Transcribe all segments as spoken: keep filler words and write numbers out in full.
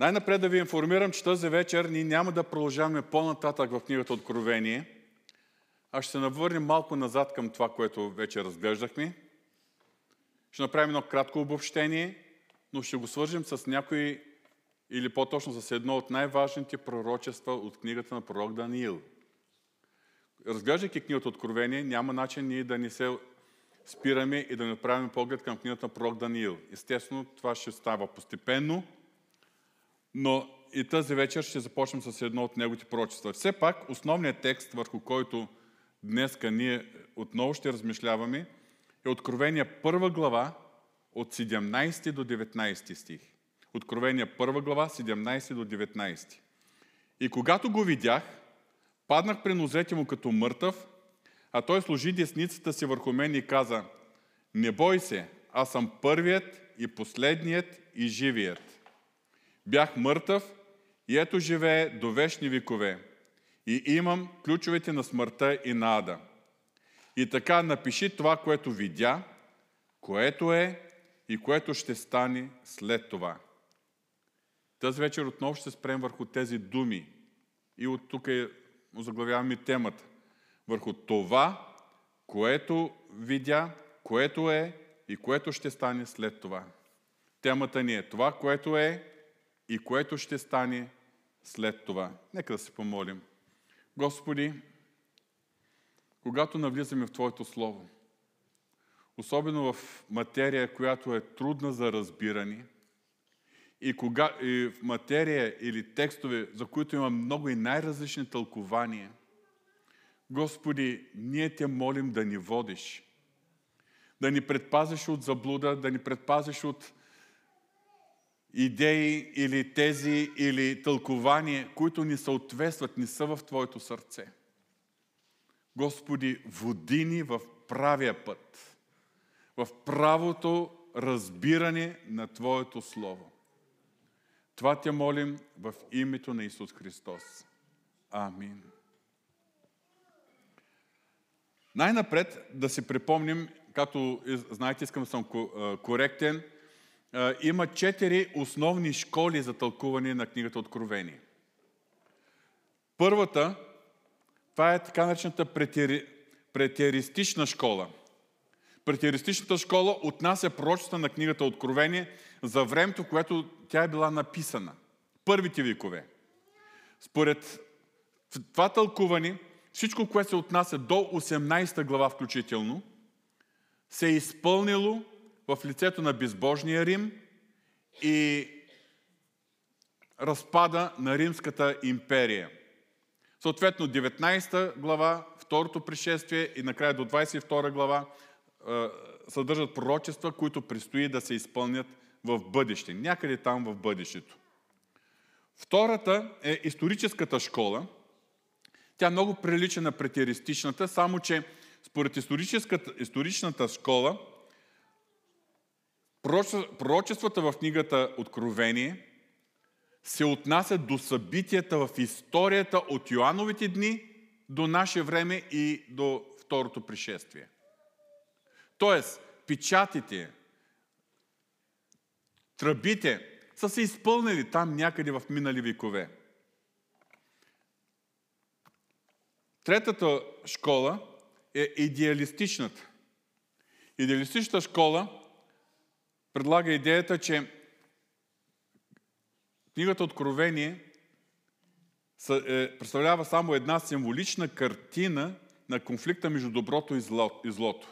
Най-напред да ви информирам, че тази вечер ние няма да продължаваме по-нататък в книгата Откровение, а ще се навърнем малко назад към това, което вече разглеждахме. Ще направим едно кратко обобщение, но ще го свържем с някои, или по-точно с едно от най-важните пророчества от книгата на пророк Даниил. Разглеждайки книгата Откровение, няма начин ние да не се спираме и да не отправим поглед към книгата на пророк Даниил. Естествено, това ще става постепенно, но и тази вечер ще започнем с едно от неговите пророчества. Все пак, основният текст, върху който днеска ние отново ще размишляваме, е Откровение първа глава от седемнайсети до деветнайсети стих. Откровение първа глава, седемнайсети до деветнайсети. И когато го видях, паднах при нозете му като мъртъв, а той сложи десницата си върху мен и каза: не бой се, аз съм първият и последният и живият. Бях мъртъв и ето живее до вечни векове и имам ключовете на смъртта и на ада. И така напиши това, което видя, което е и което ще стане след това. Тази вечер отново ще спрем върху тези думи и от тук заглавяваме темата. Върху това, което видя, което е и което ще стане след това. Темата ни е това, което е и което ще стане след това. Нека да се помолим. Господи, когато навлизаме в Твоето Слово, особено в материя, която е трудна за разбиране, и, кога, и в материя или текстове, за които има много и най-различни тълкования, Господи, ние Те молим да ни водиш, да ни предпазиш от заблуда, да ни предпазиш от идеи или тези или тълкования, които ни съответстват, не са в Твоето сърце. Господи, води ни в правия път, в правото разбиране на Твоето Слово. Това Те молим в името на Исус Христос. Амин. Най-напред да си припомним, както знаете, искам да съм коректен, има четири основни школи за тълкуване на книгата Откровение. Първата, това е така наречената претери... претеристична школа. Претеристичната школа отнася пророчества на книгата Откровение за времето, което тя е била написана. Първите векове. Според това тълкуване, всичко, което се отнася до осемнайсета глава включително, се е изпълнило в лицето на безбожния Рим и разпада на Римската империя. Съответно, деветнайсета глава, второто пришествие и накрая до двайсет и втора глава съдържат пророчества, които предстои да се изпълнят в бъдеще. Някъде там в бъдещето. Втората е историческата школа. Тя много прилича на претеристичната, само че според историческата, историчната школа пророчествата в книгата Откровение се отнасят до събитията в историята от Йоановите дни до наше време и до второто пришествие. Тоест, печатите, тръбите са се изпълнили там някъде в минали векове. Третата школа е идеалистичната. Идеалистичната школа предлага идеята, че книгата Откровение представлява само една символична картина на конфликта между доброто и злото.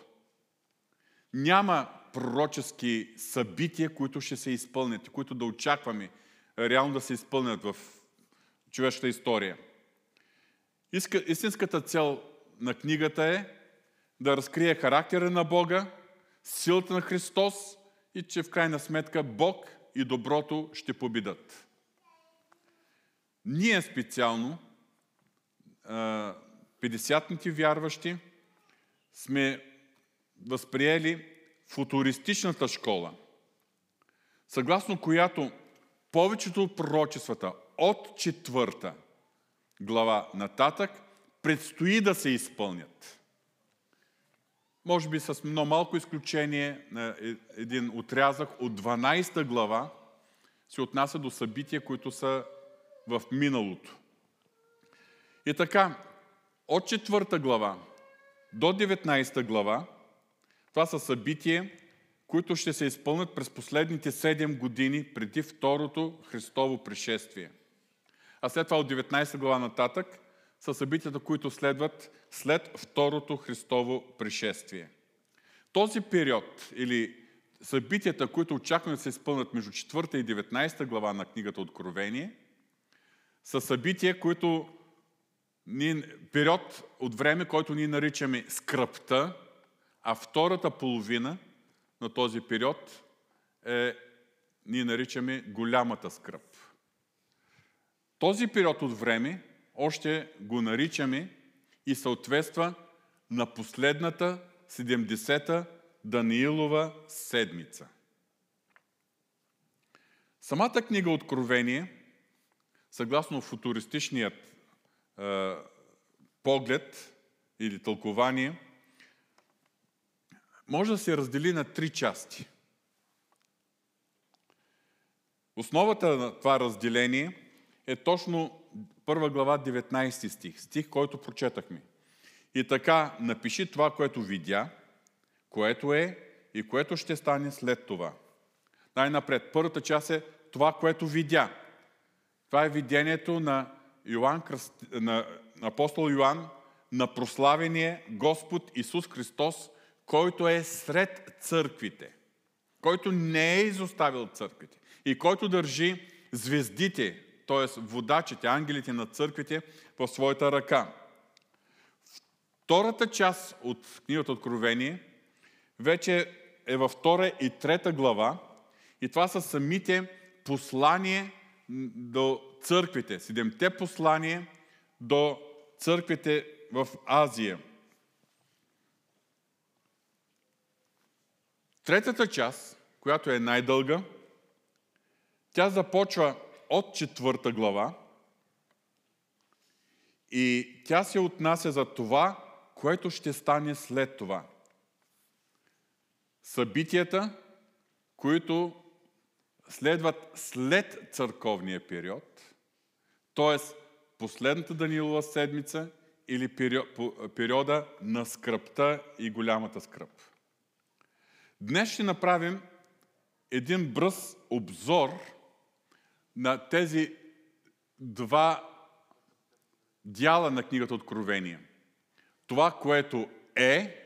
Няма пророчески събития, които ще се изпълнят, които да очакваме реално да се изпълнят в човешката история. Истинската цел на книгата е да разкрие характера на Бога, силата на Христос и че в крайна сметка Бог и доброто ще победат. Ние специално, петдесетните вярващи, сме възприели футуристичната школа, съгласно която повечето от пророчествата от четвърта глава нататък предстои да се изпълнят. Може би с много малко изключение на един отрязък от дванайсета глава, се отнася до събития, които са в миналото. И така, от четвърта глава до деветнадесета глава, това са събития, които ще се изпълнят през последните седем години преди второто Христово пришествие. А след това от деветнадесета глава нататък са събитията, които следват след второто Христово пришествие. Този период или събитията, които очакваме да се изпълнят между четвърта и деветнадесета глава на книгата Откровение, са събития, които ни, период от време, който ние наричаме скръпта, а втората половина на този период е, ние наричаме голямата скръп. Този период от време още го наричаме и съответства на последната седемдесета Даниилова седмица. Самата книга Откровение, съгласно футуристичният е, поглед или тълкование, може да се раздели на три части. Основата на това разделение е точно първа глава, деветнадесети стих, стих, който прочетахме. И така, напиши това, което видя, което е и което ще стане след това. Най-напред, първата част е това, което видя. Това е видението на, Йоан, на апостол Йоан на прославения Господ Исус Христос, който е сред църквите, който не е изоставил църквите и който държи звездите, т.е. водачите, ангелите на църквите в своята ръка. Втората част от книгата Откровение вече е във втора и трета глава и това са самите послания до църквите, седемте послания до църквите в Азия. Третата част, която е най-дълга, тя започва от четвърта глава и тя се отнася за това, което ще стане след това. Събитията, които следват след църковния период, т.е. последната Даниилова седмица или периода на скръпта и голямата скръп. Днес ще направим един бърз обзор на тези два дяла на книгата Откровение. Това, което е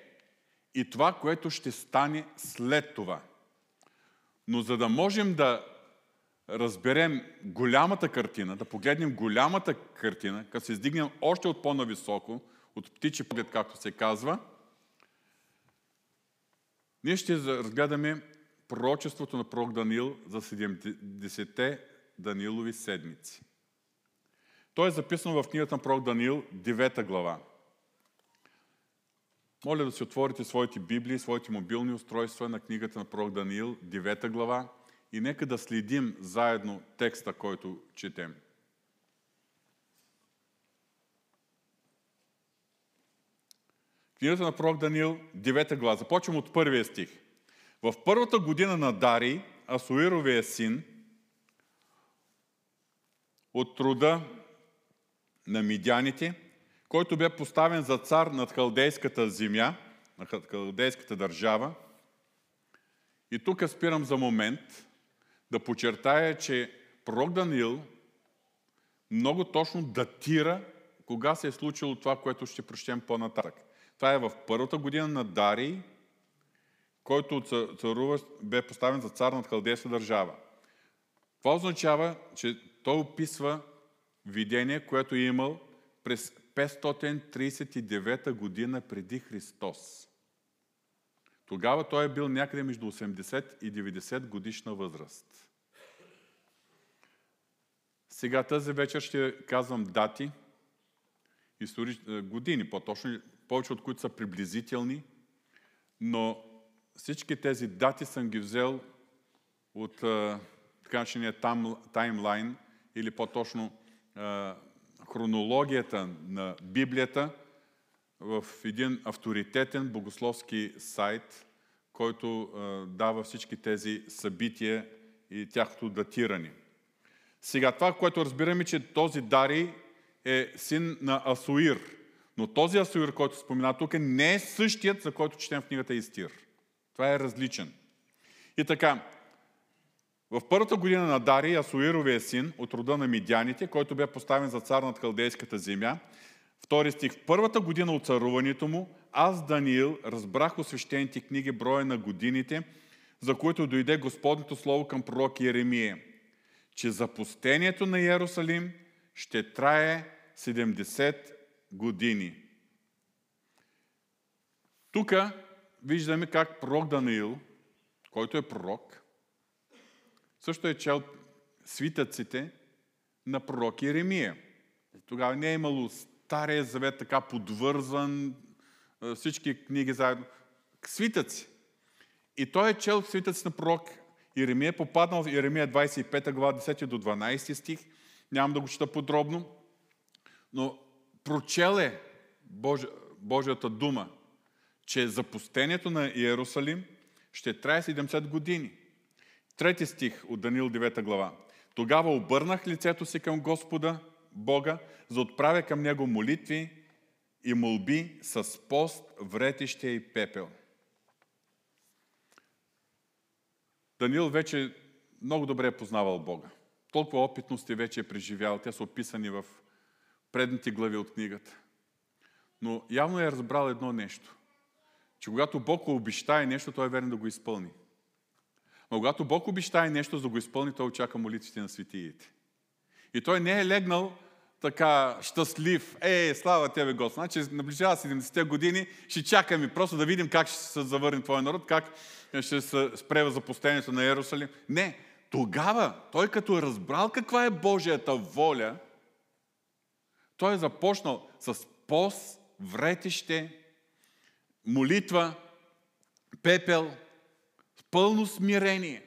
и това, което ще стане след това. Но за да можем да разберем голямата картина, да погледнем голямата картина, като се издигнем още от по-нависоко, от птичи поглед, както се казва, ние ще разгледаме пророчеството на пророк Даниил за седемдесетте Даниилови седмици. Той е записано в книгата на пророк Даниил, девета глава. Моля да си отворите своите библии, своите мобилни устройства на книгата на пророк Даниил, девета глава, и нека да следим заедно текста, който четем. Книгата на пророк Даниил, девета глава. Започвам от първия стих. В първата година на Дарий, Асуировия син, от рода на мидяните, който бе поставен за цар над халдейската земя, над халдейската държава. И тук спирам за момент да подчертая, че пророк Даниил много точно датира кога се е случило това, което ще прочетем по-нататък. Това е в първата година на Дарий, който царува, бе поставен за цар над халдейска държава. Това означава, че той описва видение, което е имал през петстотин тридесет и девета година преди Христос. Тогава той е бил някъде между осемдесет и деветдесет годишна възраст. Сега тази вечер ще казвам дати, исторични години, по-точно, повече от които са приблизителни, но всички тези дати съм ги взел от така начиния таймлайн, или по-точно хронологията на Библията в един авторитетен богословски сайт, който дава всички тези събития и тяхното датиране. Сега това, което разбираме, че този Дарий е син на Асуир. Но този Асуир, който спомена тук, не е същият, за който четем в книгата Истир. Това е различен. И така, в първата година на Дарий, Асуировия син от рода на Мидяните, който бе поставен за цар над Халдейската земя, втори стих, в първата година от царуването му, аз, Даниил, разбрах освещените книги броя на годините, за които дойде Господното слово към пророк Еремия, че запустението на Йерусалим ще трае седемдесет години. Тук виждаме как пророк Даниил, който е пророк, също е чел свитъците на пророк Еремия. Тогава не е имало Стария завет така подвързан, всички книги заедно. Свитъци. И той е чел свитъци на пророк Еремия, попаднал в Еремия двадесет и пета глава, десети до дванадесети стих. Нямам да го чета подробно, но прочел е Божи, Божията дума, че запустението на Иерусалим ще трае седемдесет години. Трети стих от Даниил девета глава. Тогава обърнах лицето си към Господа, Бога, за отправя към Него молитви и молби с пост, вретище и пепел. Даниил вече много добре е познавал Бога. Толкова опитности вече е преживял. Те са описани в предните глави от книгата. Но явно е разбрал едно нещо. Че когато Бог обещае нещо, той е верен да го изпълни. Но когато Бог обещае нещо, за да го изпълни, той очаква молитвите на светиите. И той не е легнал така щастлив. Е, слава тебе, Господ. Значи наближава седемдесетте години, ще чакаме просто да видим как ще се завърне твой народ, как ще се спрева запустението на Йерусалим. Не, тогава той като е разбрал каква е Божията воля, той е започнал с пост, вретище, молитва, пепел, пълно смирение.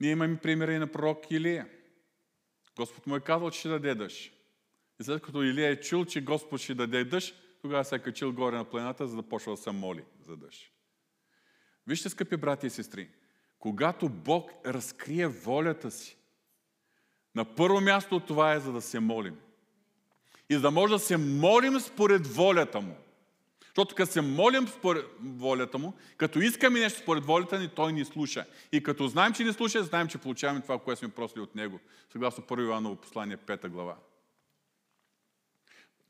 Ние имаме примери на пророк Илия. Господ му е казал, че ще даде дъжд. И след като Илия е чул, че Господ ще даде дъжд, тогава се е качил горе на планината, за да почва да се моли за дъжд. Вижте, скъпи брати и сестри, когато Бог разкрие волята си, на първо място това е за да се молим. И за да може да се молим според волята му. Защото като се молим според волята му, като искаме нещо според волята ни, той ни слуша. И като знаем, че ни слуша, знаем, че получаваме това, което сме просили от него. Съгласно първо Йоаново послание, пета глава.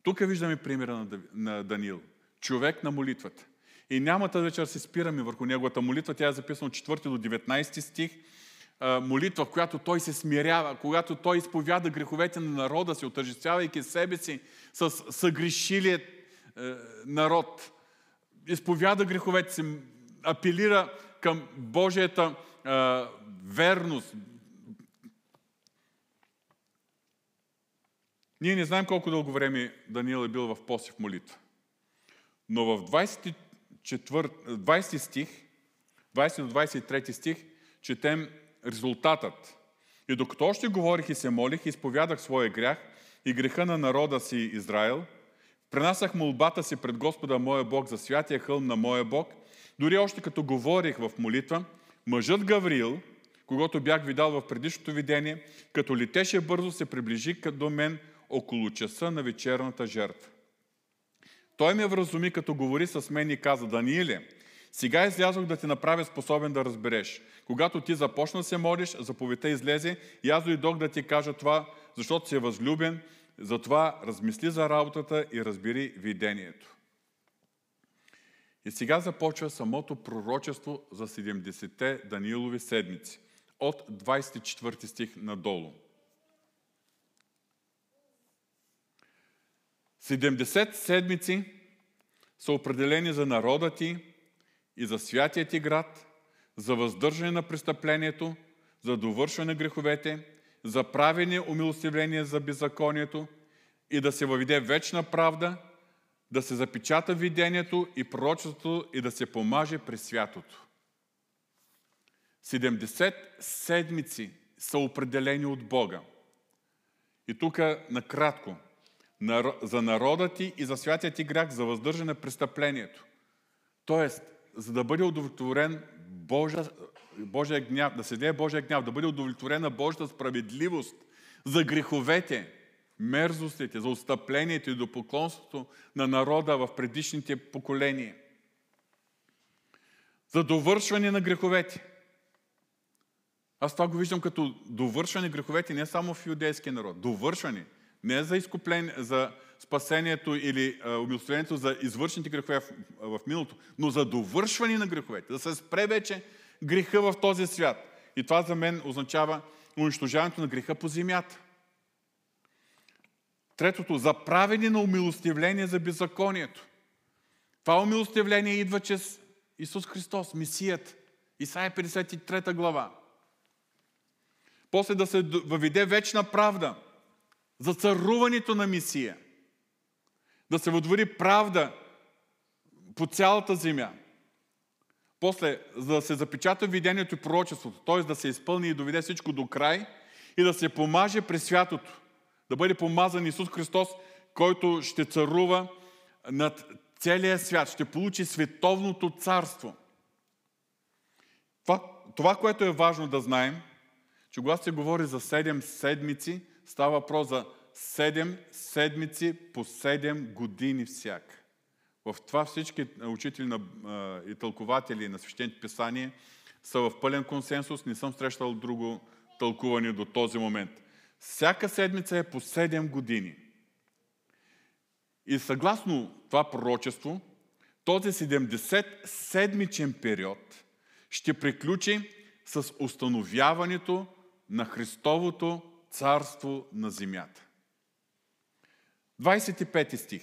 Тук виждаме примера на Даниил. Човек на молитвата. И няма тази вечер се спираме върху неговата молитва. Тя е записана от четвърти до деветнадесети стих. Молитва, в която той се смирява, когато той изповяда греховете на народа си, отъждествявайки себе си с съгрешилият народ. Изповяда греховете си, апелира към Божията а, верност. Ние не знаем колко дълго време Даниил е бил в пост и в молитва. Но в двадесети четвърти, двадесети стих, двадесети до двадесет и трети стих четем резултатът. И докато още говорих и се молих, изповядах своя грях и греха на народа си Израил, пренасах молбата си пред Господа моя Бог за святия хълм на моя Бог. Дори още като говорих в молитва, мъжът Гавриил, когато бях видял в предишното видение, като летеше бързо, се приближи до мен около часа на вечерната жертва. Той ме вразуми, като говори с мен и каза: Данииле, сега излязох да те направя способен да разбереш. Когато ти започна да се молиш, заповедта излезе и аз дойдох да ти кажа това, защото си е възлюбен. Затова размисли за работата и разбери видението. И сега започва самото пророчество за седемдесетте Даниилови седмици. От двадесет и четвърти стих надолу. седемдесет седмици са определени за народа ти и за святия ти град, за въздържане на престъплението, за довършване на греховете, за правене умилостивление за беззаконието и да се въведе вечна правда, да се запечата видението и пророчеството и да се помаже през святото. седемдесет седмици са определени от Бога. И тук накратко. За народа ти и за святия ти грях, за въздържане на престъплението. Тоест, за да бъде удовлетворен Божия Божия гняв, да се лее Божия гняв, да бъде удовлетворена Божията справедливост за греховете, мерзостите, за отстъплението и до поклонството на народа в предишните поколения. За довършване на греховете. Аз това го виждам като довършване на греховете не само в юдейския народ. Довършване. Не за изкупление, за спасението или умилостивението за извършените грехове в, в миналото, но за довършване на греховете. Да се спре вече греха в този свят. И това за мен означава унищожаването на греха по земята. Третото, за правене на умилостивление за беззаконието. Това умилостивление идва чрез Исус Христос, Месият. Исаия петдесет и трета глава. После да се въведе вечна правда за царуването на Месия. Да се въдвори правда по цялата земя. После, за да се запечата видението и пророчеството, т.е. да се изпълни и доведе всичко до край и да се помаже през святото. Да бъде помазан Исус Христос, който ще царува над целия свят. Ще получи световното царство. Това, това което е важно да знаем, че когато се говори за седем седмици, става въпрос за седем седмици по седем години всяка. В това всички учители на, а, и тълкователи на свещените писания са в пълен консенсус. Не съм срещал друго тълкуване до този момент. Всяка седмица е по седем години. И съгласно това пророчество, този седемдесетседмичен период ще приключи с установяването на Христовото царство на земята. двадесет и пети стих.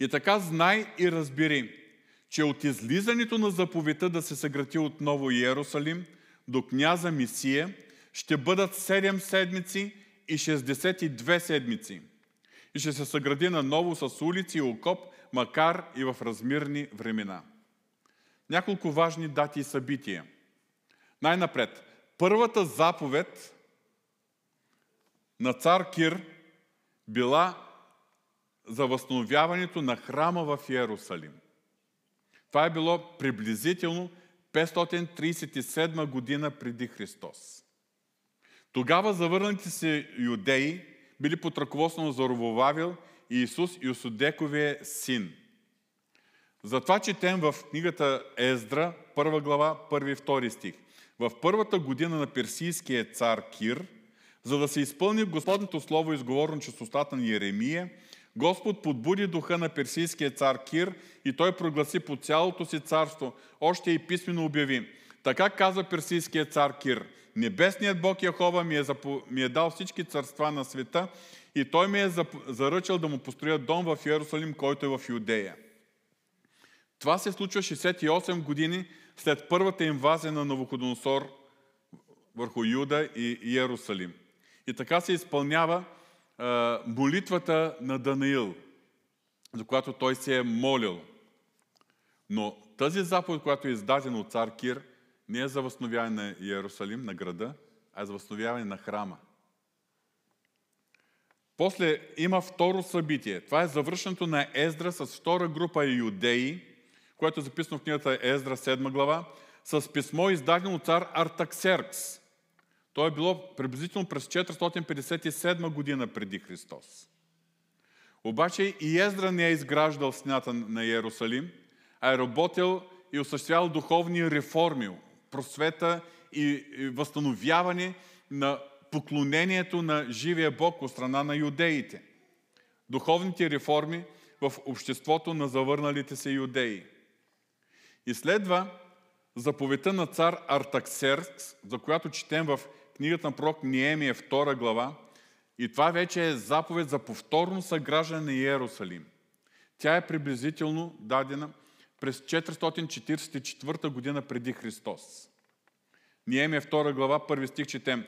И така знай и разбери, че от излизането на заповедта да се съгради отново Йерусалим до княза Месия ще бъдат седем седмици и шестдесет и две седмици. И ще се съгради наново с улици и окоп, макар и в размирни времена. Няколко важни дати и събития. Най-напред, първата заповед на цар Кир била за възстановяването на храма в Йерусалим. Това е било приблизително петстотин тридесет и седма година преди Христос. Тогава завърнаните се юдеи били под ръководство на Зарувавил и Исус Йоседековия син. Затова четем в книгата Ездра, първа глава, първи и втори стих. В първата година на персийския цар Кир, за да се изпълни Господното слово, изговорено чрез устата на Еремия, Господ подбуди духа на персийския цар Кир и той прогласи по цялото си царство, още и писмено обяви. Така каза персийския цар Кир: Небесният Бог Яхова ми е, запо... ми е дал всички царства на света и той ми е заръчал да му построя дом в Йерусалим, който е в Юдея. Това се случва шестдесет и осем години след първата инвазия на Навоходоносор върху Юда и Йерусалим. И така се изпълнява молитвата на Даниил, за която той се е молил. Но тази заповед, която е издадена от цар Кир, не е за възстановяване на Йерусалим, на града, а е за възстановяване на храма. После има второ събитие. Това е завършването на Ездра с втора група юдеи, което е записано в книгата Ездра, седма глава, с писмо издадено от цар Артаксеркс. То е било приблизително през четиристотин петдесет и седма година преди Христос. Обаче и Ездра не е изграждал стената на Йерусалим, а е работил и осъществявал духовни реформи, просвета и възстановяване на поклонението на живия Бог от страна на юдеите. Духовните реформи в обществото на завърналите се юдеи. И следва заповедта на цар Артаксеркс, за която четем в книгата на пророк Неемия, втора глава, и това вече е заповед за повторно съграждане на Йерусалим. Тя е приблизително дадена през четиристотин четиридесет и четвърта година преди Христос. Неемия втора глава, първи стих четем: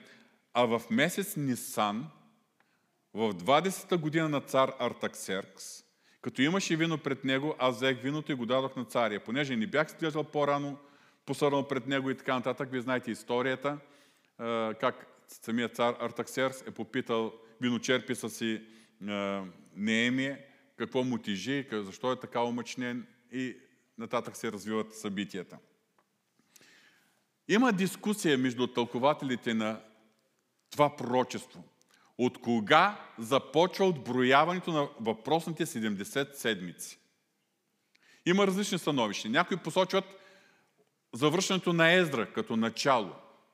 А в месец Нисан, в двадесета година на цар Артаксеркс, като имаше вино пред него, аз взех виното и го дадох на царя, понеже не бях слизал по-рано, посърнал пред него и така нататък. Вие знаете историята, как самият цар Артаксеркс е попитал виночерписа си Неемия, какво му тежи, защо е така омъчнен и нататък се развиват събитията. Има дискусия между тълкователите на това пророчество. От кога започва отброяването на въпросните седемдесет седмици? Има различни становища. Някои посочват завършването на Ездра като начало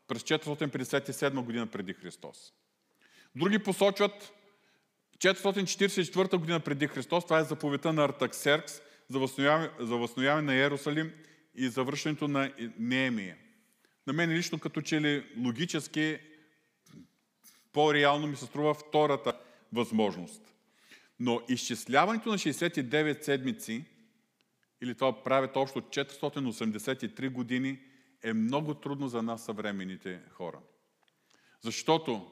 през четиристотин петдесет и седма година преди Христос. Други посочват четиристотин четиридесет и четвърта година преди Христос. Това е заповедта на Артаксеркс за възстановяване на Йерусалим и завършването на Неемия. На мен лично като че ли логически по-реално ми се струва втората възможност. Но изчисляването на шестдесет и девет седмици, или това правят общо четиристотин осемдесет и три години, е много трудно за нас съвременните хора. Защото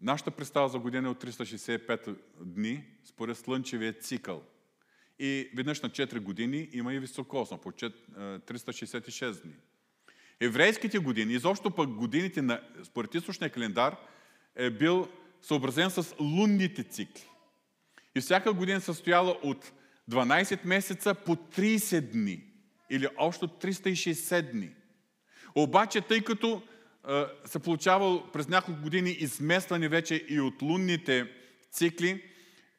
нашата представа за година е от триста шестдесет и пет дни според слънчевия цикъл. И веднъж на четири години има и високосна, по триста шестдесет и шест дни. Еврейските години, изобщо пък годините на, според източния календар, е бил съобразен с лунните цикли. И всяка година състояла от дванадесет месеца по тридесет дни. Или общо триста и шестдесет дни. Обаче, тъй като е, се получавало през няколко години изместване вече и от лунните цикли,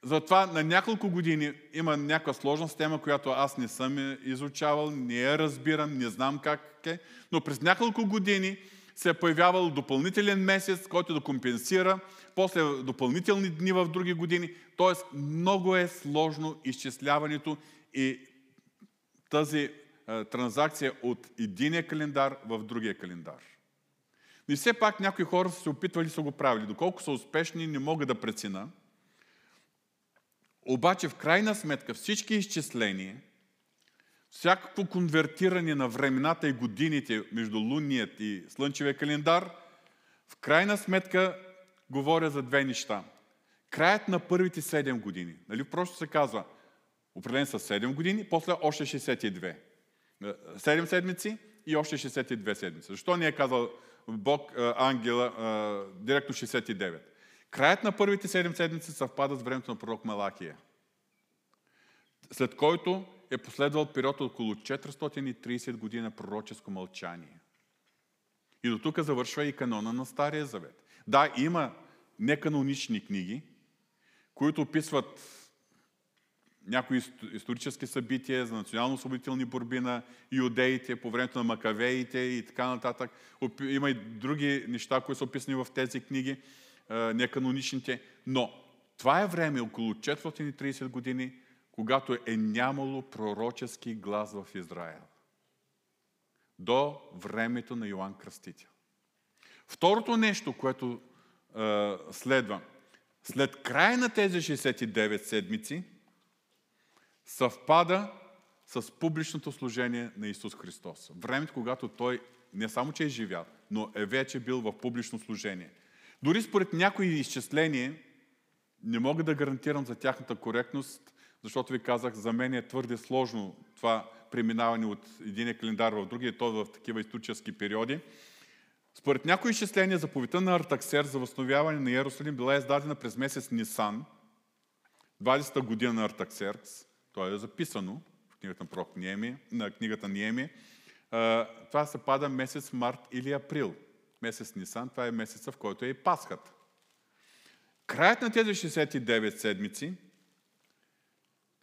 затова на няколко години има някаква сложна тема, която аз не съм изучавал, не я разбирам, не знам как е, но през няколко години се е появявал допълнителен месец, който да компенсира, после допълнителни дни в други години. Тоест, много е сложно изчисляването и тази е, транзакция от единия календар в другия календар. Но и все пак някои хора са се опитвали и са го правили. Доколко са успешни, не мога да преценя. Обаче, в крайна сметка, всички изчисления, всякакво конвертиране на времената и годините между лунният и слънчевия календар, в крайна сметка говоря за две неща. Краят на първите седем години. Нали, просто се казва, определен са седем години, после още шестдесет и две. седем седмици и още шестдесет и две седмици. Защо не е казал Бог, ангела, директно шестдесет и девет? Краят на първите седем седмици съвпада с времето на пророк Малахия, след който е последвал период около четиристотин и тридесет години на пророческо мълчание. И до тук завършва и канона на Стария Завет. Да, има неканонични книги, които описват някои исторически събития за национално-освободителни борби на юдеите, по времето на макавеите и така нататък. Има и други неща, които са описани в тези книги, неканоничните, но това е време, около четиристотин и тридесет години, когато е нямало пророчески глас в Израел. До времето на Йоанн Кръстител. Второто нещо, което е, следва, след края на тези шестдесет и девет седмици, съвпада с публичното служение на Исус Христос. Времето, когато Той не само, че е живял, но е вече бил в публично служение. Дори според някои изчисления, не мога да гарантирам за тяхната коректност, защото ви казах, за мен е твърде сложно това преминаване от единия календар в другия, то в такива исторически периоди. Според някои изчисления, заповедта на Артаксер за възстановяване на Йерусалим била издадена през месец Нисан, двадесета година на Артаксеркс. Това е записано в книгата на пророк Неемия, на книгата Неемия. Това се пада месец март или април. Месец Нисан, това е месеца, в който е и Пасхата. Краят на тези шестдесет и девет седмици,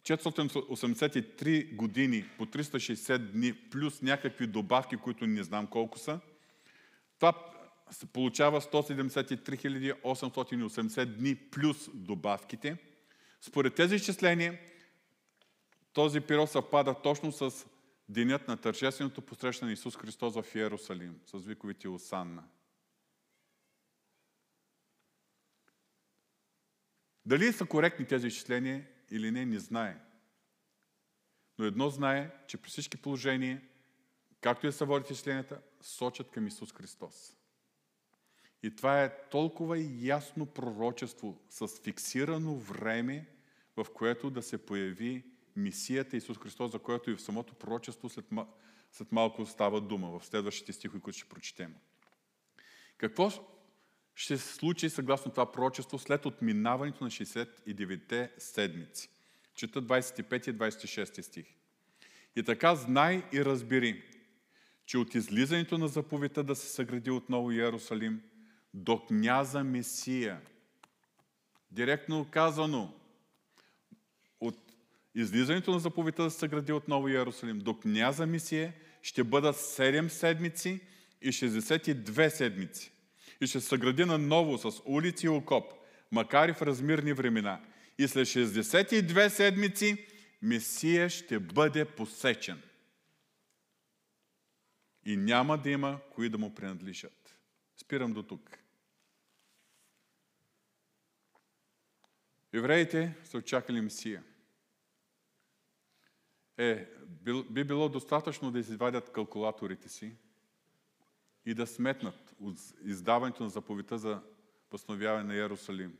четиристотин осемдесет и три години по триста и шестдесет дни, плюс някакви добавки, които не знам колко са, това се получава сто седемдесет и три хиляди осемстотин и осемдесет дни плюс добавките. Според тези изчисления, този период съвпада точно с денят на тържественото посрещане на Исус Христос в Йерусалим, с виковите Осанна. Дали са коректни тези изчисления или не, не знае. Но едно знае, че при всички положения, както и да се водят изчисленията, сочат към Исус Христос. И това е толкова ясно пророчество с фиксирано време, в което да се появи Мисията Исус Христос, за което и в самото пророчество след, мал... след малко става дума в следващите стихове, които ще прочетем. Какво ще се случи съгласно това пророчество след отминаването на шестдесет и деветте седмици? Чета двадесет и пети и двадесет и шести стих. И така знай и разбери, че от излизането на заповедта да се съгради отново Йерусалим до княза Месия. Директно казано, от излизането на заповедта да се съгради отново Йерусалим до княза Месия ще бъдат седем седмици и шестдесет и две седмици. И ще се съгради наново с улици и окоп, макар и в размирни времена. И след шестдесет и две седмици Месия ще бъде посечен. И няма да има кои да му принадлежат. Спирам до тук. Евреите са очакали Месия. Е, би било достатъчно да извадят калкулаторите си и да сметнат от издаването на заповедта за възстановяване на Йерусалим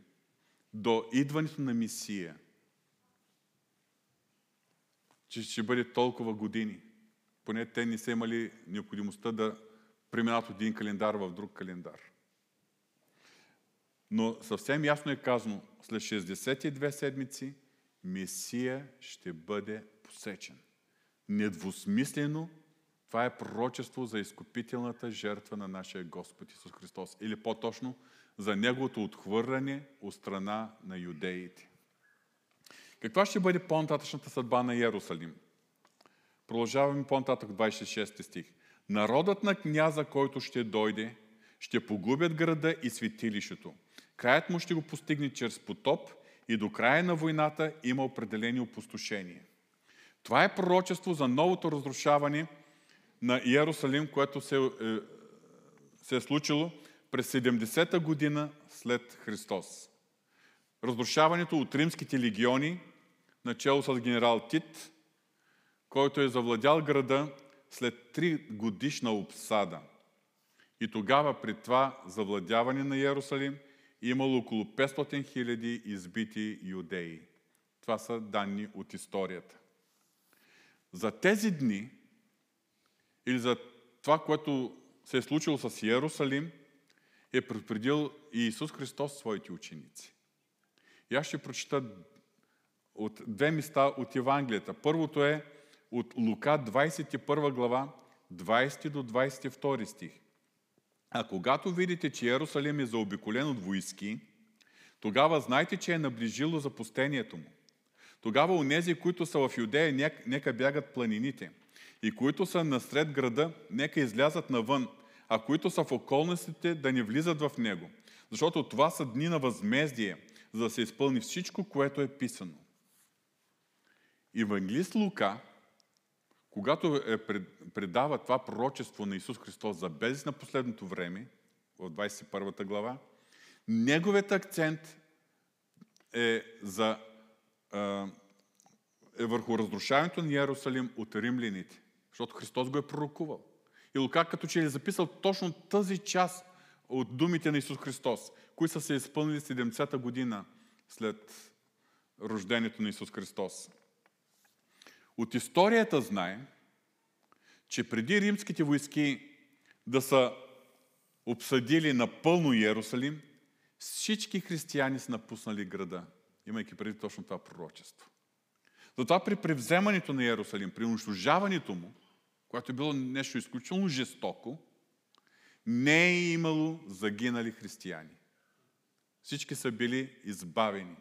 до идването на Месия, че ще бъде толкова години. Поне те не са имали необходимостта да преминат от един календар в друг календар. Но съвсем ясно е казано, след шестдесет и две седмици Месия ще бъде посечен. Недвусмислено това е пророчество за изкупителната жертва на нашия Господ Исус Христос. Или по-точно, за Неговото отхвърляне от страна на юдеите. Каква ще бъде по-нататъчната съдба на Йерусалим? Продължаваме по-нататък двадесет и шести стих. Народът на княза, който ще дойде, ще погубят града и светилището. Краят му ще го постигне чрез потоп и до края на войната има определени опустошения. Това е пророчество за новото разрушаване на Йерусалим, което се, е, се е случило през седемдесета година след Христос. Разрушаването от римските легиони, начало с генерал Тит, който е завладял града след тригодишна обсада. И тогава при това завладяване на Йерусалим имало около петстотин хиляди избити юдеи. Това са данни от историята. За тези дни или за това, което се е случило с Йерусалим, е предупредил и Исус Христос своите ученици. И аз ще прочита от две места от Евангелията. Първото е от Лука двадесет и първа глава, двадесети до двадесет и втори стих. А когато видите, че Йерусалим е заобиколен от войски, тогава знайте, че е наближило запустението му. Тогава онези, които са в Юдея, нека бягат планините, и които са насред града, нека излязат навън, а които са в околностите, да не влизат в него. Защото това са дни на възмездие, за да се изпълни всичко, което е писано. Евангелист Лука, когато предава това пророчество на Исус Христос за бездна на последното време, в двадесет и първа глава, неговият акцент е, за, е върху разрушаването на Йерусалим от римляните, защото Христос го е пророкувал. И Лука като че е записал точно тази част от думите на Исус Христос, които са се изпълнили седемдесета година след рождението на Исус Христос. От историята знаем, че преди римските войски да са обсъдили напълно Йерусалим, всички християни са напуснали града, имайки преди точно това пророчество. Затова при превземането на Йерусалим, при унищожаването му, което е било нещо изключително жестоко, не е имало загинали християни. Всички са били избавени.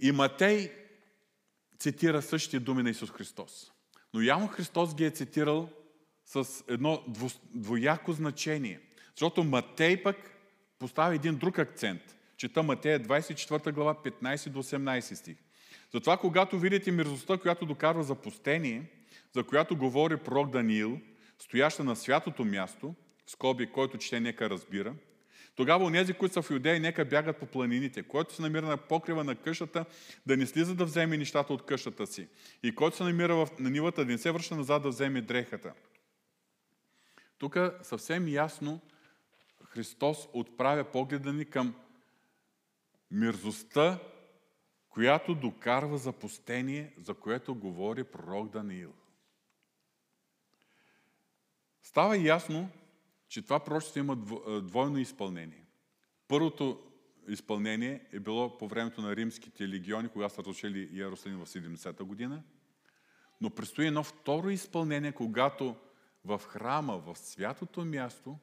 И Матей цитира същите думи на Исус Христос. Но явно Христос ги е цитирал с едно двояко значение. Защото Матей пък поставя един друг акцент. Чета Матея двадесет и четвърта глава, петнадесети до осемнадесети стих. Затова, когато видите мирзостта, която докарва запустение, за която говори пророк Даниил, стояща на святото място, скоби, който чете, нека разбира, тогава онези, които са в Юдея, нека бягат по планините, който се намира на покрива на къщата, да не слиза да вземе нещата от къщата си. И който се намира в, на нивата, да не се връща назад да вземе дрехата. Тук съвсем ясно Христос отправя погледа ни към мирзостта, която докарва запустение, за което говори пророк Даниил. Става ясно, че това пророчество има двойно изпълнение. Първото изпълнение е било по времето на римските легиони, когато са разрушили Йерусалим в седемдесета година. Но предстои едно второ изпълнение, когато в храма, в святото място,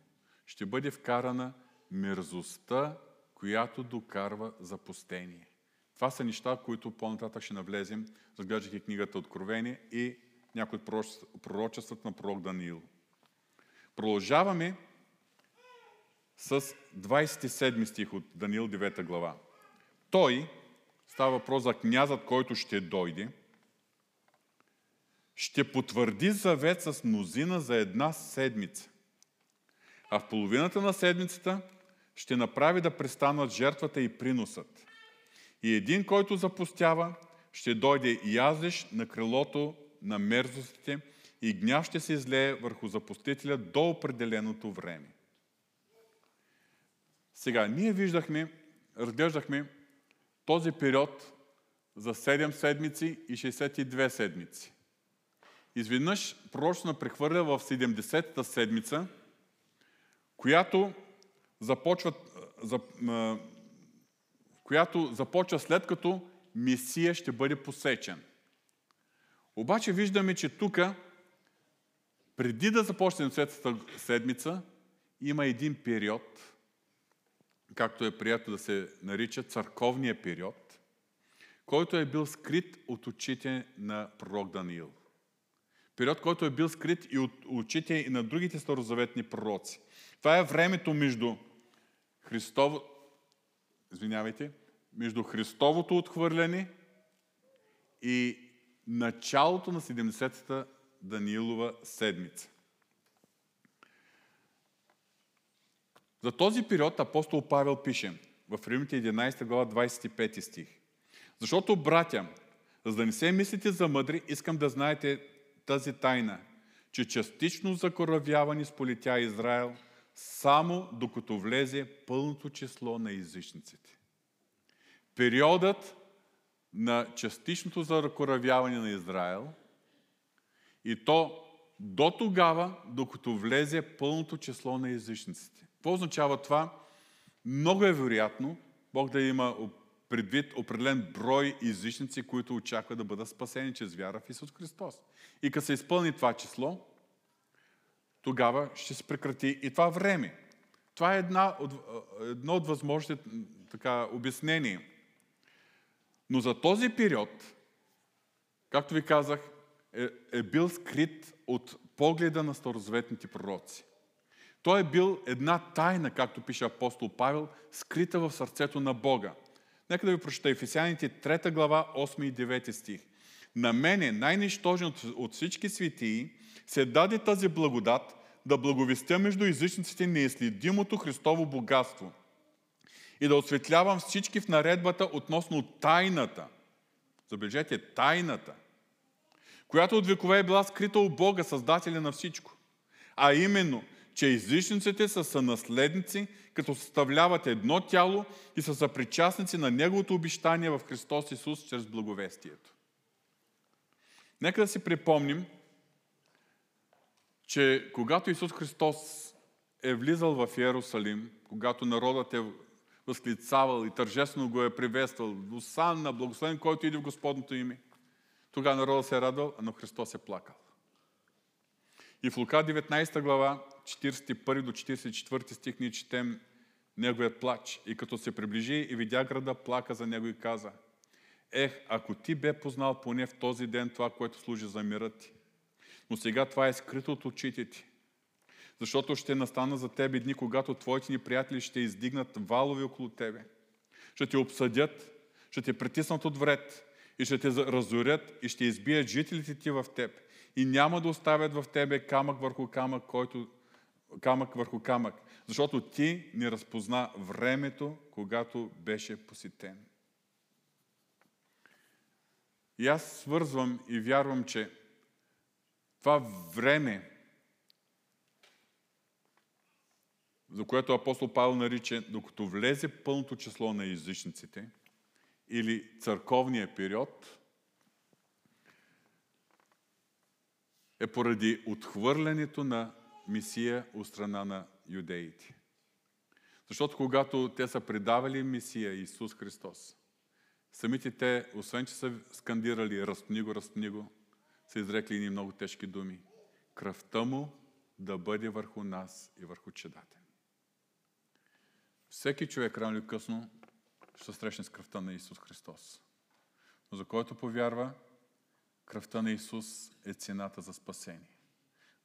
ще бъде вкарана мерзостта, която докарва запустение. Това са неща, които по-нататък ще навлезем, разглеждайки книгата Откровение и някои от пророчествата на пророк Даниил. Продължаваме с двадесет и седми стих от Даниил девета глава. Той, става въпрос за князът, който ще дойде, ще потвърди завет с мнозина за една седмица. А в половината на седмицата ще направи да престанат жертвата и приносът. И един, който запустява, ще дойде яздещ на крилото на мерзостите и гняв ще се излее върху запустителя до определеното време. Сега, ние виждахме, разглеждахме този период за седем седмици и шейсет и две седмици. Изведнъж пророчеството прехвърля в седемдесетата седмица, която започва, за, която започва след като Месия ще бъде посечен. Обаче виждаме, че тук, преди да започне седемдесетата седмица, има един период, както е прието да се нарича църковния период, който е бил скрит от очите на пророк Даниил. Период, който е бил скрит и от очите и на другите старозаветни пророци. Това е времето между Христово... Извинявайте, между Христовото отхвърляне и началото на седемдесетата Даниилова седмица. За този период апостол Павел пише в Римляните единадесета глава двадесет и пети стих. Защото, братя, за да не се мислите за мъдри, искам да знаете тази тайна, че частично закоравявани сполетя Израел, само докато влезе пълното число на езичниците. Периодът на частичното закоравяване на Израел и то до тогава, докато влезе пълното число на езичниците. Какво означава това? Много е вероятно Бог да има предвид определен брой езичници, които очаква да бъдат спасени чрез вяра в Исус Христос. И като се изпълни това число, тогава ще се прекрати и това време. Това е една от, едно от възможните така, обяснения. Но за този период, както ви казах, е, е бил скрит от погледа на старозаветните пророци. Той е бил една тайна, както пише апостол Павел, скрита в сърцето на Бога. Нека да ви прочета Ефесяните трета глава осми и девети стих. На мене, най-нищожен от всички светии, се даде тази благодат да благовестя между езичниците неизследимото Христово богатство и да осветлявам всички в наредбата относно тайната. Забележете, тайната, която от векове е била скрита у Бога, Създателя на всичко. А именно, че езичниците са сънаследници, като съставляват едно тяло и са съпричастници на Неговото обещание в Христос Исус чрез благовестието. Нека да си припомним, че когато Исус Христос е влизал в Йерусалим, когато народът е възклицавал и тържествено го е приветствал, Осанна, благословен, който иде в Господното име, тогава народът се е радвал, но Христос е плакал. И в Лука деветнадесета глава, четиридесет и първи до четиридесет и четвърти стих, ние четем неговият плач. И като се приближи и видя града, плака за него и каза: Ех, ако ти бе познал поне в този ден това, което служи за мира ти. Но сега това е скрито от очите ти. Защото ще настана за тебе дни, когато твоите неприятели ще издигнат валови около тебе. Ще те обсъдят, ще те притиснат от вред и ще те разорят и ще избият жителите ти в теб. И няма да оставят в тебе камък върху камък, който... камък върху камък. Защото ти не разпозна времето, когато беше посетен. И аз свързвам и вярвам, че това време, за което апостол Павел нарича, докато влезе пълното число на езичниците, или църковния период, е поради отхвърлянето на Месия от страна на юдеите. Защото когато те са предавали Месия Исус Христос, самите те, освен че са скандирали «разпни го, разпни го», са изрекли ни много тежки думи. Кръвта му да бъде върху нас и върху чедата. Всеки човек рано или късно ще се срещне с кръвта на Исус Христос. Но за който повярва, кръвта на Исус е цената за спасение.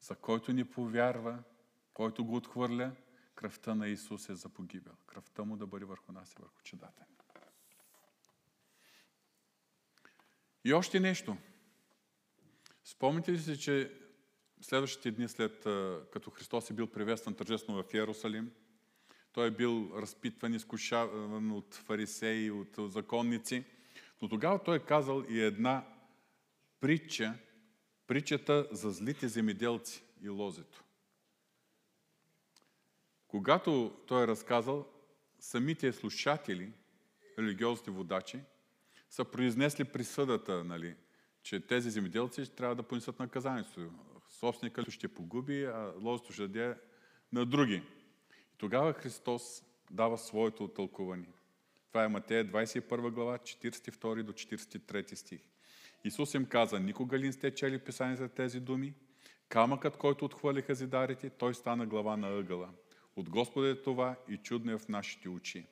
За който не повярва, който го отхвърля, кръвта на Исус е за погибел. Кръвта му да бъде върху нас и върху чедата. И още нещо. Спомните ли си, че следващите дни след като Христос е бил приветстван тържествено в Йерусалим, той е бил разпитван, изкушаван от фарисеи, от законници, но тогава той е казал и една притча, притчата за злите земеделци и лозето. Когато той е разказал, самите слушатели, религиозните водачи, са произнесли присъдата, нали, че тези земеделци трябва да понесат наказанието. Собственикът ще погуби, а лозето ще даде на други. И тогава Христос дава своето тълкуване. Това е Матея двадесет и първа глава, четиридесет и втори до четиридесет и трети стих. Исус им каза: никога ли не сте чели писание за тези думи? Камъкът, който отхвърлиха зидарите, той стана глава на ъгъла. От Господа е това и чудно е в нашите очи.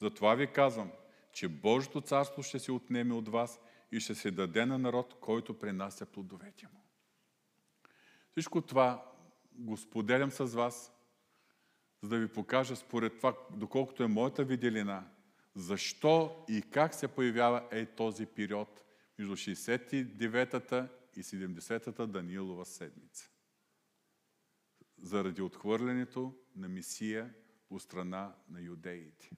Затова ви казвам, че Божието царство ще се отнеме от вас и ще се даде на народ, който принася плодовете му. Всичко това го споделям с вас, за да ви покажа според това, доколкото е моята виделина, защо и как се появява е този период между шейсет и девета и седемдесета Даниилова седмица. Заради отхвърлянето на Месия от страна на юдеите.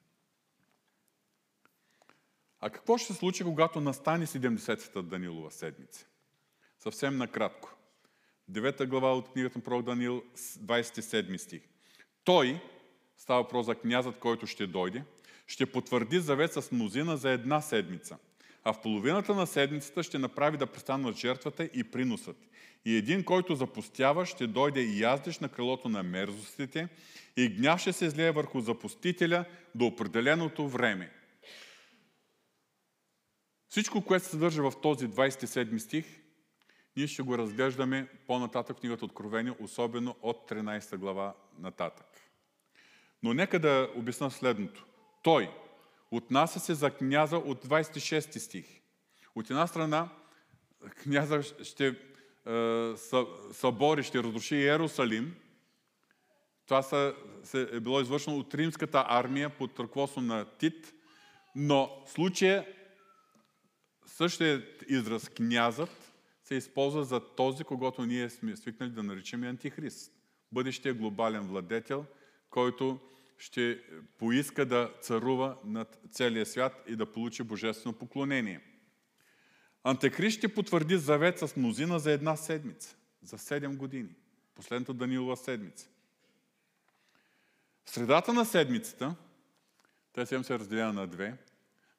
А какво ще се случи, когато настане седемдесета Даниилова седмица? Съвсем накратко. девета глава от книгата на пророк Даниил, двадесет и седми стих. Той, става въпрос за князът, който ще дойде, ще потвърди завет с мнозина за една седмица, а в половината на седмицата ще направи да престанат жертвата и приносът. И един, който запустява, ще дойде и яздеш на крилото на мерзостите и гняв ще се излее върху запустителя до определеното време. Всичко, което се съдържа в този двадесет и седми стих, ние ще го разглеждаме по-нататък в книгата Откровение, особено от тринадесета глава нататък. Но нека да обясна следното. Той отнася се за княза от двадесет и шести стих. От една страна, княза ще е, събори, ще разруши Йерусалим. Това са, се е било извършено от римската армия под ръководство на Тит, но в случая същият израз князът се използва за този, когато ние сме свикнали да наричаме антихрист. Бъдещия глобален владетел, който ще поиска да царува над целия свят и да получи божествено поклонение. Антихрист ще потвърди завет с мнозина за една седмица, за седем години. Последната Даниилова седмица. В средата на седмицата, тази седмица е разделена на две,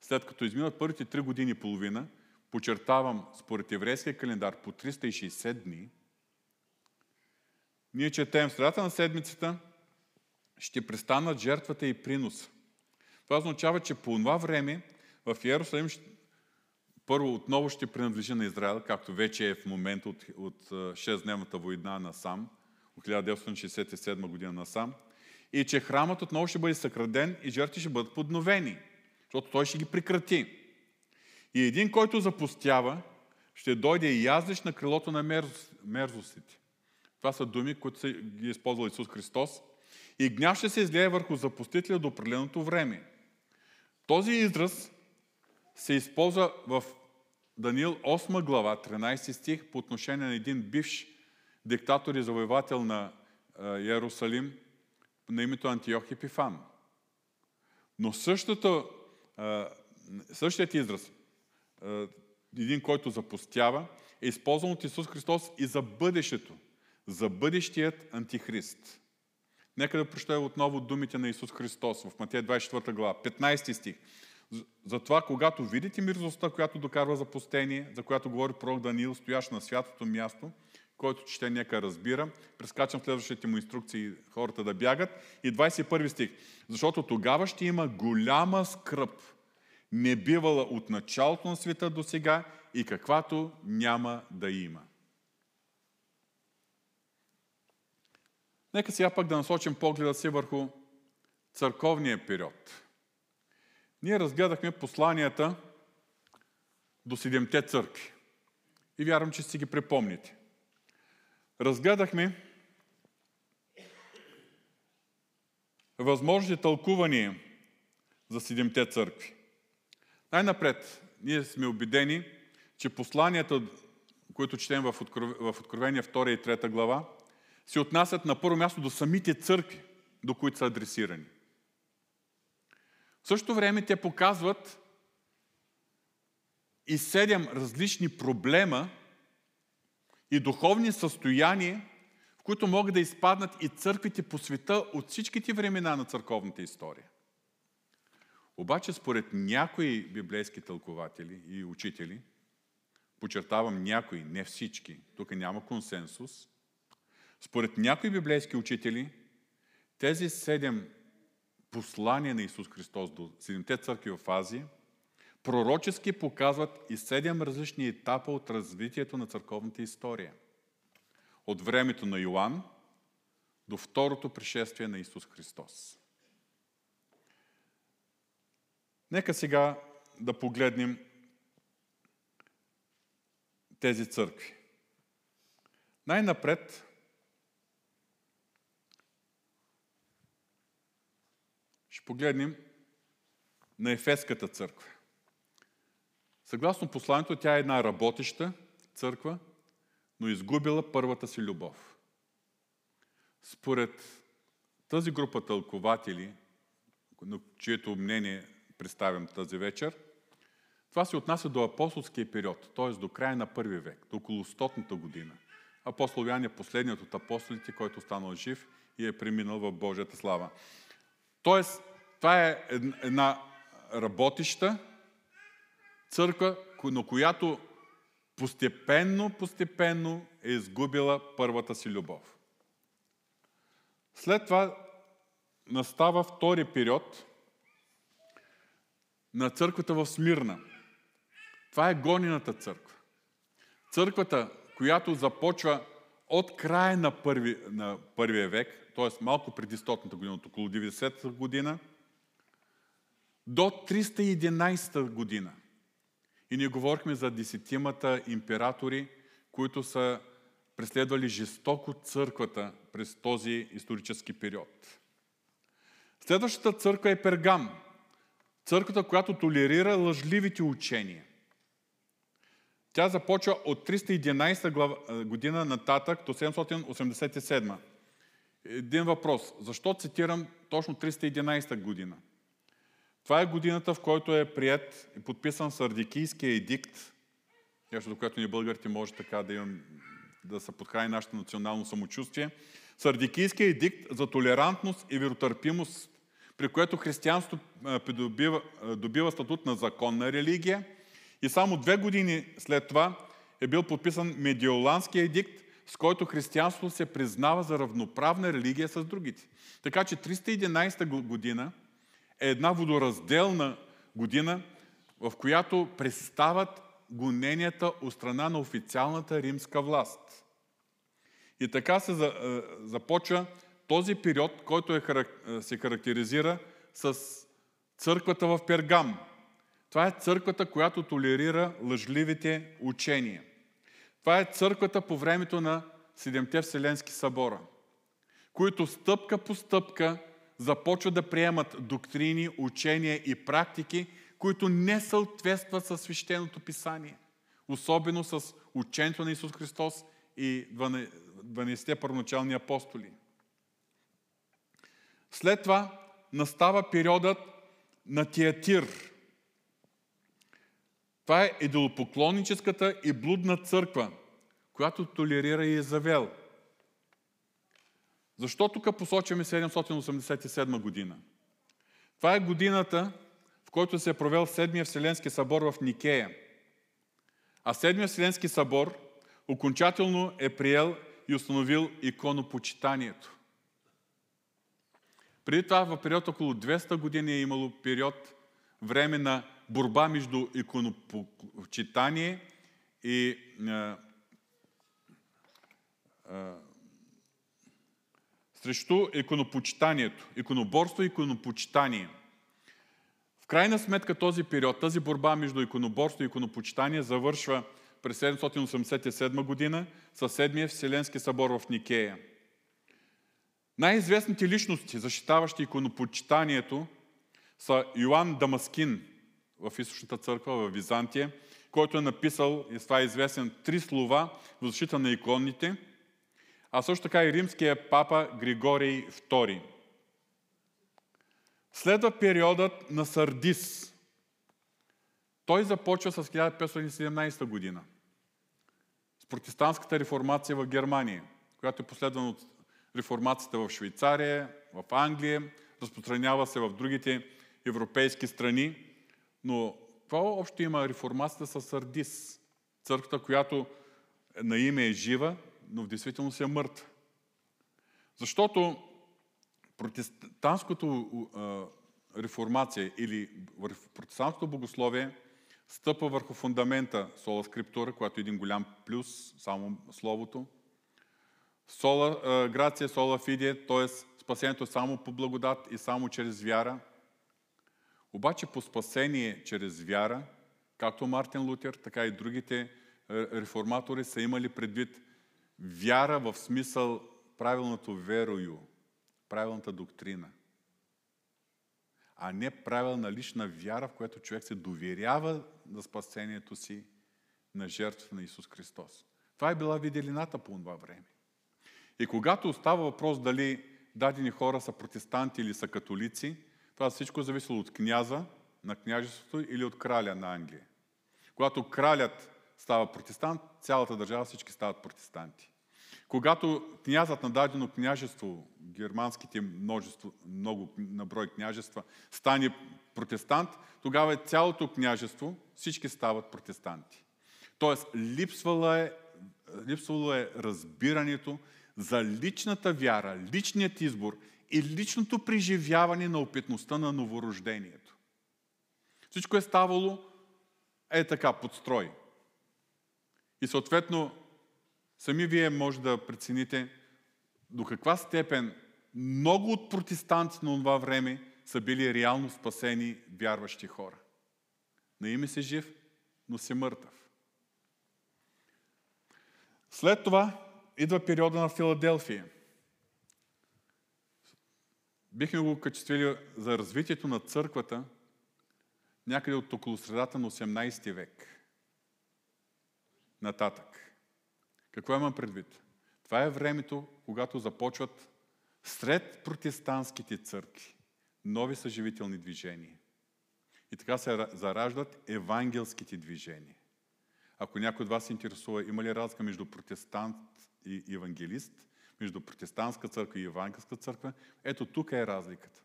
след като изминат първите три години и половина, почертавам, според еврейския календар, по триста и шейсет дни, ние четем в средата на седмицата ще престанат жертвата и приноса. Това означава, че по това време в Йерусалим първо отново ще принадлежи на Израел, както вече е в момента от, от шестдневната война насам, от хиляда деветстотин шейсет и седма година насам, и че храмът отново ще бъде съкраден и жертви ще бъдат подновени, защото той ще ги прекрати. И един, който запустява, ще дойде и яздеш на крилото на мерз... мерзостите. Това са думи, които са ги използвал Исус Христос. И гняв ще се излее върху запустителя до определеното време. Този израз се използва в Даниил осма глава, тринадесети стих, по отношение на един бивш диктатор и завоевател на Йерусалим на името Антиох Епифан. Но същото, същият израз, един, който запустява, е използван от Исус Христос и за бъдещето, за бъдещият антихрист. Нека да прочета отново думите на Исус Христос в Матея двадесет и четвърта глава, петнадесети стих. Затова, когато видите мирзостта, която докарва запустение, за която говори пророк Даниил, стоящ на святото място, който чете, нека разбира, прескачам следващите му инструкции хората да бягат, и двадесет и първи стих. Защото тогава ще има голяма скръб, не бивала от началото на света до сега и каквато няма да има. Нека сега пък да насочим погледа си върху църковния период. Ние разгледахме посланията до седемте църкви. И вярвам, че си ги припомните. Разгледахме възможни тълкувания за седемте църкви. Най-напред, ние сме убедени, че посланията, които четем в Откровение втора и трета глава, се отнасят на първо място до самите църкви, до които са адресирани. В същото време те показват и седем различни проблема и духовни състояния, в които могат да изпаднат и църквите по света от всичките времена на църковната история. Обаче, според някои библейски тълкователи и учители, подчертавам някои, не всички, тук няма консенсус, според някои библейски учители, тези седем послания на Исус Христос до седемте църкви в Азия пророчески показват и седем различни етапа от развитието на църковната история. От времето на Йоан до второто пришествие на Исус Христос. Нека сега да погледнем тези църкви. Най-напред ще погледнем на Ефеската църква. Съгласно посланието, тя е една работеща църква, но изгубила първата си любов. Според тази група тълкователи, на чието мнение представям тази вечер, това се отнася до апостолския период, т.е. до края на първи век, до около стотната година. Апостол Йоан е последният от апостолите, който станал жив и е преминал в Божията слава. Т.е. това е една работища църква, на която постепенно, постепенно е изгубила първата си любов. След това настава втори период на църквата в Смирна. Това е гонената църква. Църквата, която започва от края на, първи, на първия век, т.е. малко преди стотната година, от около деветдесетата година, до триста и единадесета година. И ние говорихме за десетимата императори, които са преследвали жестоко църквата през този исторически период. Следващата църква е Пергам. Църквата, която толерира лъжливите учения. Тя започва от триста и единадесета година нататък до седемстотин осемдесет и седма. Един въпрос. Защо цитирам точно триста и единадесета година? Това е годината, в който е приет и подписан Сърдикийския едикт, нещо до което ние българите може така да, имам, да са подхрани нашето национално самочувствие. Сърдикийския едикт за толерантност и веротърпимост, при което християнството добива, добива статут на законна религия. И само две години след това е бил подписан Медиоланския едикт, с който християнството се признава за равноправна религия с другите. Така че триста и единадесета година е една водоразделна година, в която представат гоненията от страна на официалната римска власт. И така се започва този период, който е, се характеризира с църквата в Пергам. Това е църквата, която толерира лъжливите учения. Това е църквата по времето на Седемте Вселенски събора, които стъпка по стъпка започват да приемат доктрини, учения и практики, които не съответстват със свещеното писание. Особено с учението на Исус Христос и дванадесетте първоначални апостоли. След това настава периодът на Тиатир. Това е идолопоклонническата и блудна църква, която толерира Иезавел. Защо тук посочваме седемстотин осемдесет и седма година? Това е годината, в който се е провел Седмия Вселенски събор в Никея. А Седмия Вселенски събор окончателно е приел и установил иконопочитанието. Преди това в период около двеста години е имало период, време на борба между иконопочитание и а, а, срещу иконопочитанието. Иконоборство и иконопочитание. В крайна сметка този период, тази борба между иконоборство и иконопочитание завършва през седемстотин осемдесет и седма година със Седмия Вселенски събор в Никея. Най-известните личности, защитаващи иконопочитанието, са Йоанн Дамаскин в Източната църква в Византия, който е написал, и това е известен, три слова в защита на иконите, а също така и римския папа Григорий втори. Следва периодът на Сардис. Той започва с хиляда петстотин и седемнадесета година. С протестантската реформация в Германия, която е последвана от реформацията в Швейцария, в Англия, разпространява се в другите европейски страни, но това общо има реформацията с Сардис. Църквата, която на име е жива, но в действителност е мъртва. Защото протестантското реформация или протестантското богословие стъпа върху фундамента сола скриптура, която е един голям плюс, само словото. Сола грация, сола фиде, т.е. спасението е само по благодат и само чрез вяра. Обаче по спасение чрез вяра, както Мартин Лутер, така и другите реформатори са имали предвид вяра в смисъл правилното верою, правилната доктрина, а не правилна лична вяра, в която човек се доверява на спасението си на жертвата на Исус Христос. Това е била виделината по това време. И когато остава въпрос дали дадени хора са протестанти или са католици, това всичко зависело от княза на княжеството или от краля на Англия. Когато кралят става протестант, цялата държава всички стават протестанти. Когато князът на дадено княжество, германските множество, много наброй княжества, стане протестант, тогава е цялото княжество, всички стават протестанти. Тоест, липсвало е, липсвало е разбирането за личната вяра, личният избор и личното преживяване на опитността на новорождението. Всичко е ставало е така, подстрой. И съответно, сами вие може да прецените до каква степен много от протестантите на това време са били реално спасени вярващи хора. На име си жив, но си мъртъв. След това идва периода на Филаделфия. Бихме го качествили за развитието на църквата някъде от около средата на осемнадесети век. Нататък. Какво имам предвид? Това е времето, когато започват сред протестантските църкви нови съживителни движения. И така се зараждат евангелските движения. Ако някой от вас се интересува, има ли разлика между протестант и евангелист, между протестантска църква и евангелска църква, ето тук е разликата.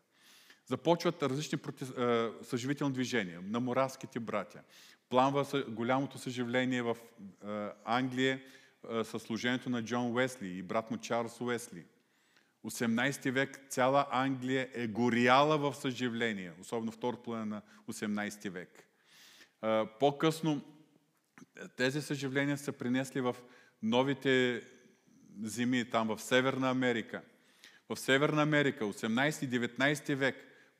Започват различни протест... съживителни движения на мораските братя. Пламва голямото съживление в Англия със служението на Джон Уесли и брат му Чарлз Уесли. осемнадесети век цяла Англия е горяла в съживление, особено втората половина на осемнадесети век. По-късно тези съживления са принесли в новите земи, там в Северна Америка. В Северна Америка, осемнадесети-деветнадесети век,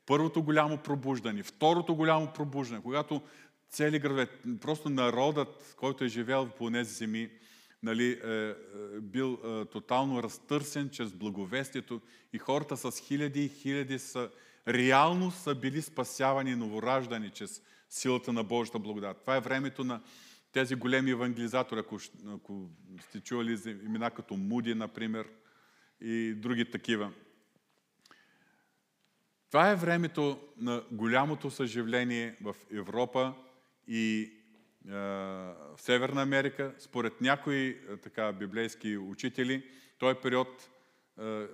първото голямо пробуждане, второто голямо пробуждане, когато цели градове, просто народът, който е живял по тези земи, нали, е, бил е, тотално разтърсен чрез благовестието и хората с хиляди и хиляди са, реално са били спасявани, новораждани чрез силата на Божията благодат. Това е времето на тези големи евангелизатори, ако, ако сте чували имена като Муди, например, и други такива. Това е времето на голямото съживление в Европа и е, в Северна Америка. Според някои така, библейски учители, този период е,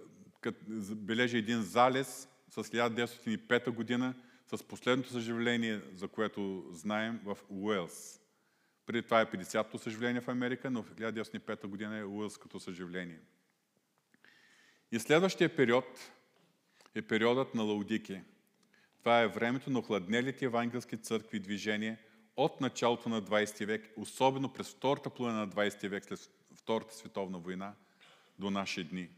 бележи един залез с хиляда деветстотин и пета година, с последното съживление, за което знаем, в Уелс. Преди това е петдесето съживление в Америка, но в хиляда деветстотин и пета година е Уелското съживление. И следващия период е периодът на Лаудикия. Това е времето на охладнелите евангелски църкви движения от началото на двадесети век, особено през втората половина на двадесети век, след Втората световна война, до наши дни.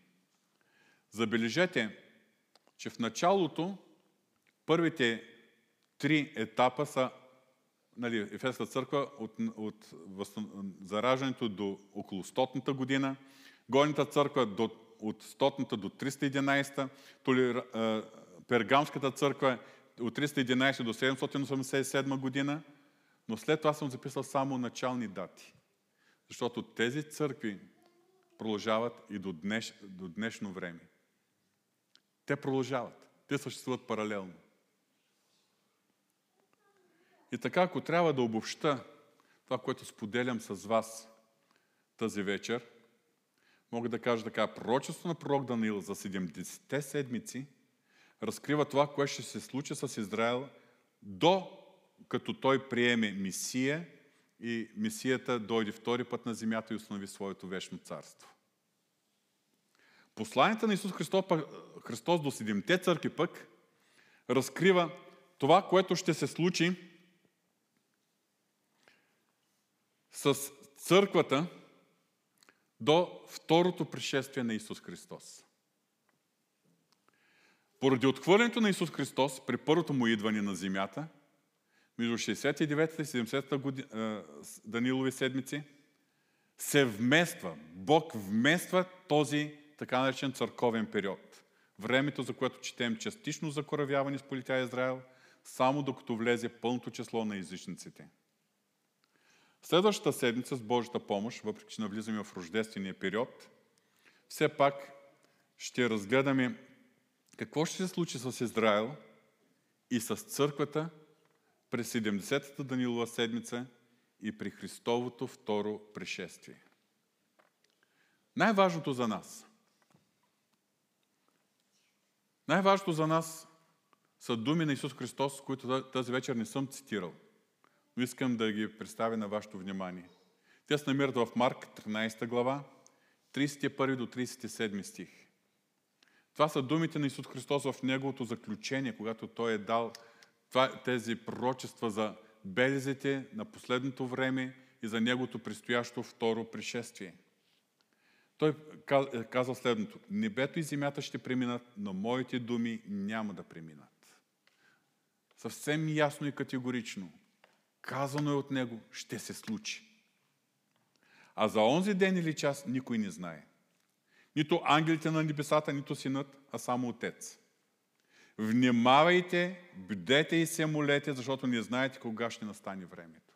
Забележете, че в началото първите три етапа са, нали, Ефеска църква от, от зараждането до около стотната година, Горната църква до, от стотната до триста и единадесета, толер, а, Пергамската църква от триста и единадесета до седемстотин осемдесет и седма година, но след това съм записал само начални дати. Защото тези църкви продължават и до, днеш, до днешно време. Те продължават. Те съществуват паралелно. И така, ако трябва да обобща това, което споделям с вас тази вечер, мога да кажа така: пророчество на пророк Даниил за седемдесетте седмици разкрива това, което ще се случи с Израел до като той приеме Месия и Месията дойде втори път на земята и установи своето вечно царство. Посланията на Исус Христос, Христос до седемте църкви пък разкрива това, което ще се случи с църквата до второто пришествие на Исус Христос. Поради отхвърлянето на Исус Христос при първото му идване на земята, между шейсет и девета и седемдесета година, Данилови седмици, се вмества, Бог вмества този така наречен църковен период. Времето, за което четем частично закоравяване с полетя Израел, само докато влезе пълното число на езичниците. Следващата седмица с Божията помощ, въпреки че навлизаме в рождествения период, все пак ще разгледаме какво ще се случи с Израел и с църквата през седемдесетата Данилова седмица и при Христовото второ пришествие. Най-важното за нас. Най-важното за нас са думи на Исус Христос, които тази вечер не съм цитирал, но искам да ги представя на вашето внимание. Те се намират в Марк тринадесета глава, тридесет и първи до тридесет и седми стих. Това са думите на Исус Христос в Неговото заключение, когато Той е дал тези пророчества за белезите на последното време и за Неговото предстоящо второ пришествие. Той казва следното: небето и земята ще преминат, но моите думи няма да преминат. Съвсем ясно и категорично, казано е от Него, ще се случи. А за онзи ден или час никой не знае. Нито ангелите на небесата, нито синът, а само Отец. Внимавайте, бдете и се молете, защото не знаете кога ще настане времето.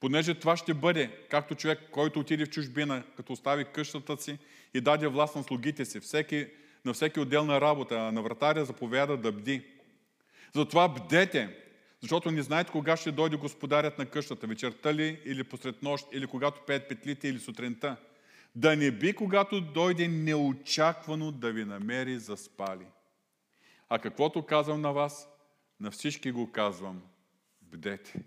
Понеже това ще бъде, както човек, който отиде в чужбина, като остави къщата си и даде власт на слугите си, всеки, на всеки отделна работа, а на вратаря заповяда да бди. Затова бдете, защото не знаете кога ще дойде господарят на къщата, вечерта ли или посред нощ, или когато пеят петлите, или сутринта. Да не би, когато дойде неочаквано, да ви намери заспали. А каквото казвам на вас, на всички го казвам: бдете.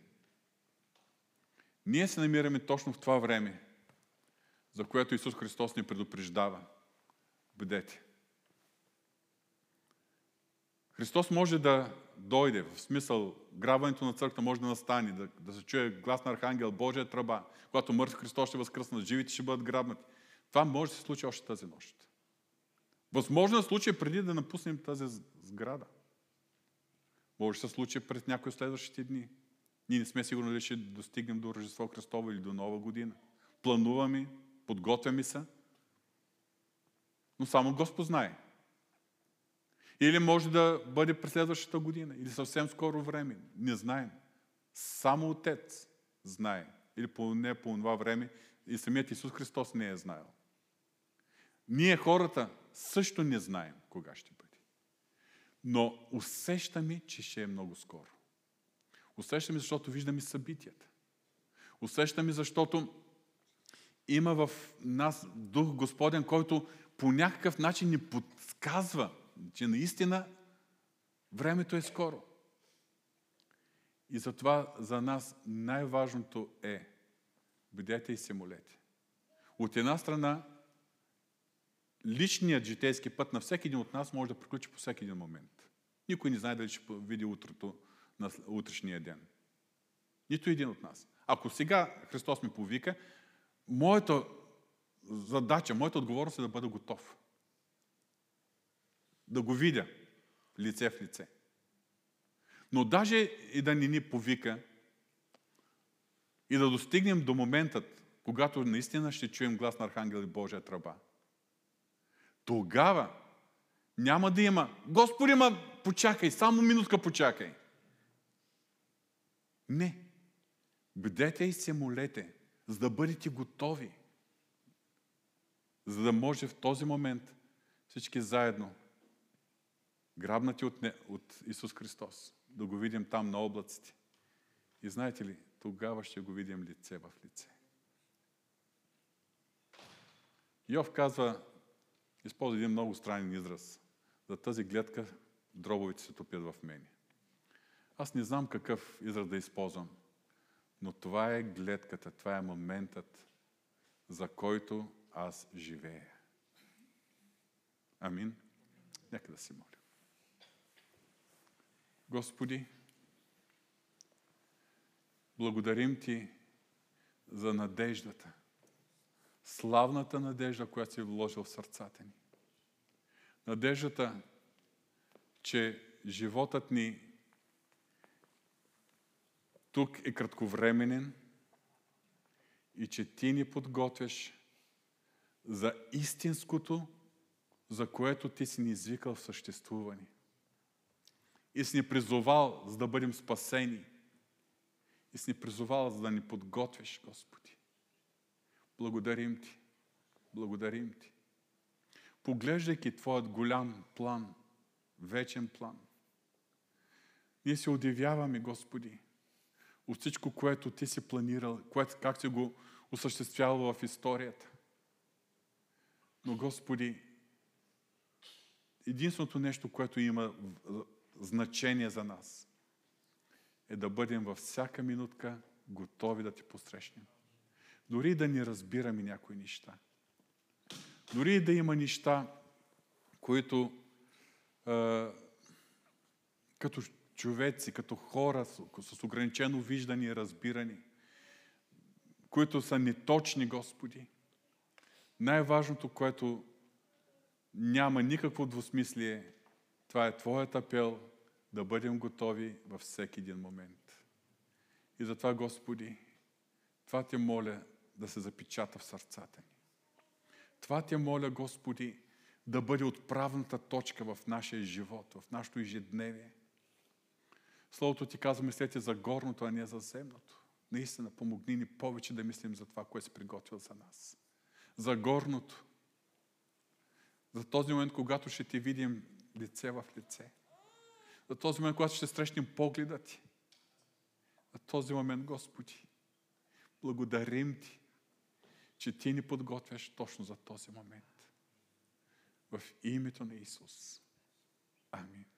Ние се намираме точно в това време, за което Исус Христос ни предупреждава: бдете. Христос може да дойде, в смисъл, грабването на църквата може да настане, да, да се чуе глас на архангел, Божия тръба, когато мъртв Христос ще възкръснат, живите ще бъдат грабнати. Това може да се случи още тази нощ. Възможно да се случи преди да напуснем тази сграда. Може да се случи през някои следващите дни. Ние не сме сигурни дали ще достигнем до Рождество Христово или до Нова година. Плануваме, подготвяме се, но само Господ знае. Или може да бъде през следващата година, или съвсем скоро време. Не знаем. Само Отец знае. Или поне по това време и самият Исус Христос не е знаел. Ние хората също не знаем кога ще бъде. Но усещаме, че ще е много скоро. Усещаме, защото виждаме събитията. Усещаме, защото има в нас Дух Господен, който по някакъв начин ни подсказва, че наистина времето е скоро. И затова за нас най-важното е: бъдете и се молете. От една страна, личният житейски път на всеки един от нас може да приключи по всеки един момент. Никой не знае дали ще види утрото на утрешния ден. Нито един от нас. Ако сега Христос ми повика, моята задача, моята отговорност е да бъда готов. да го видя лице в лице. Но даже и да не ни повика и да достигнем до моментът, когато наистина ще чуем глас на Архангел и Божия тръба, тогава няма да има Господи, ма почакай, само минутка почакай. Не. Бдете и се молете, за да бъдете готови. За да може в този момент всички заедно, грабнати от, не, от Исус Христос, да го видим там на облаците. И знаете ли, тогава ще го видим лице в лице. Йов казва, използва един много странен израз. За тази гледка дробовете се топят в мене. Аз не знам какъв израз да използвам, но това е гледката, това е моментът, за който аз живея. Амин. Нека да си моля. Господи, благодарим Ти за надеждата, славната надежда, която си вложил в сърцата ни. Надеждата, че животът ни тук е кратковременен и че Ти ни подготвяш за истинското, за което Ти си ни извикал в съществуване. И си ни призовал, за да бъдем спасени. И си ни призовал, за да ни подготвиш, Господи. Благодарим Ти. Благодарим Ти. Поглеждайки Твоят голям план, вечен план, ние се удивяваме, Господи, от всичко, което Ти си планирал, което, как Ти го осъществявал в историята. Но, Господи, единственото нещо, което има значение за нас, е да бъдем във всяка минутка готови да Ти посрещнем. Дори да не разбираме някои неща. Дори да има неща, които е, като човеци, като хора с, с ограничено виждане и разбиране, които са неточни, Господи. Най-важното, което няма никакво двусмислие, това е Твоят апел да бъдем готови във всеки един момент. И затова, Господи, това Те моля да се запечата в сърцата ни. Това Те моля, Господи, да бъде отправната точка в нашия живот, в нашето ежедневие. Словото Ти казва, мислете за горното, а не за земното. Наистина, помогни ни повече да мислим за това, което си приготвил за нас. За горното. За този момент, когато ще Ти видим лице в лице. За този момент, когато ще срещнем погледа Ти. За този момент, Господи, благодарим Ти, че Ти ни подготвяш точно за този момент. В името на Исус. Амин.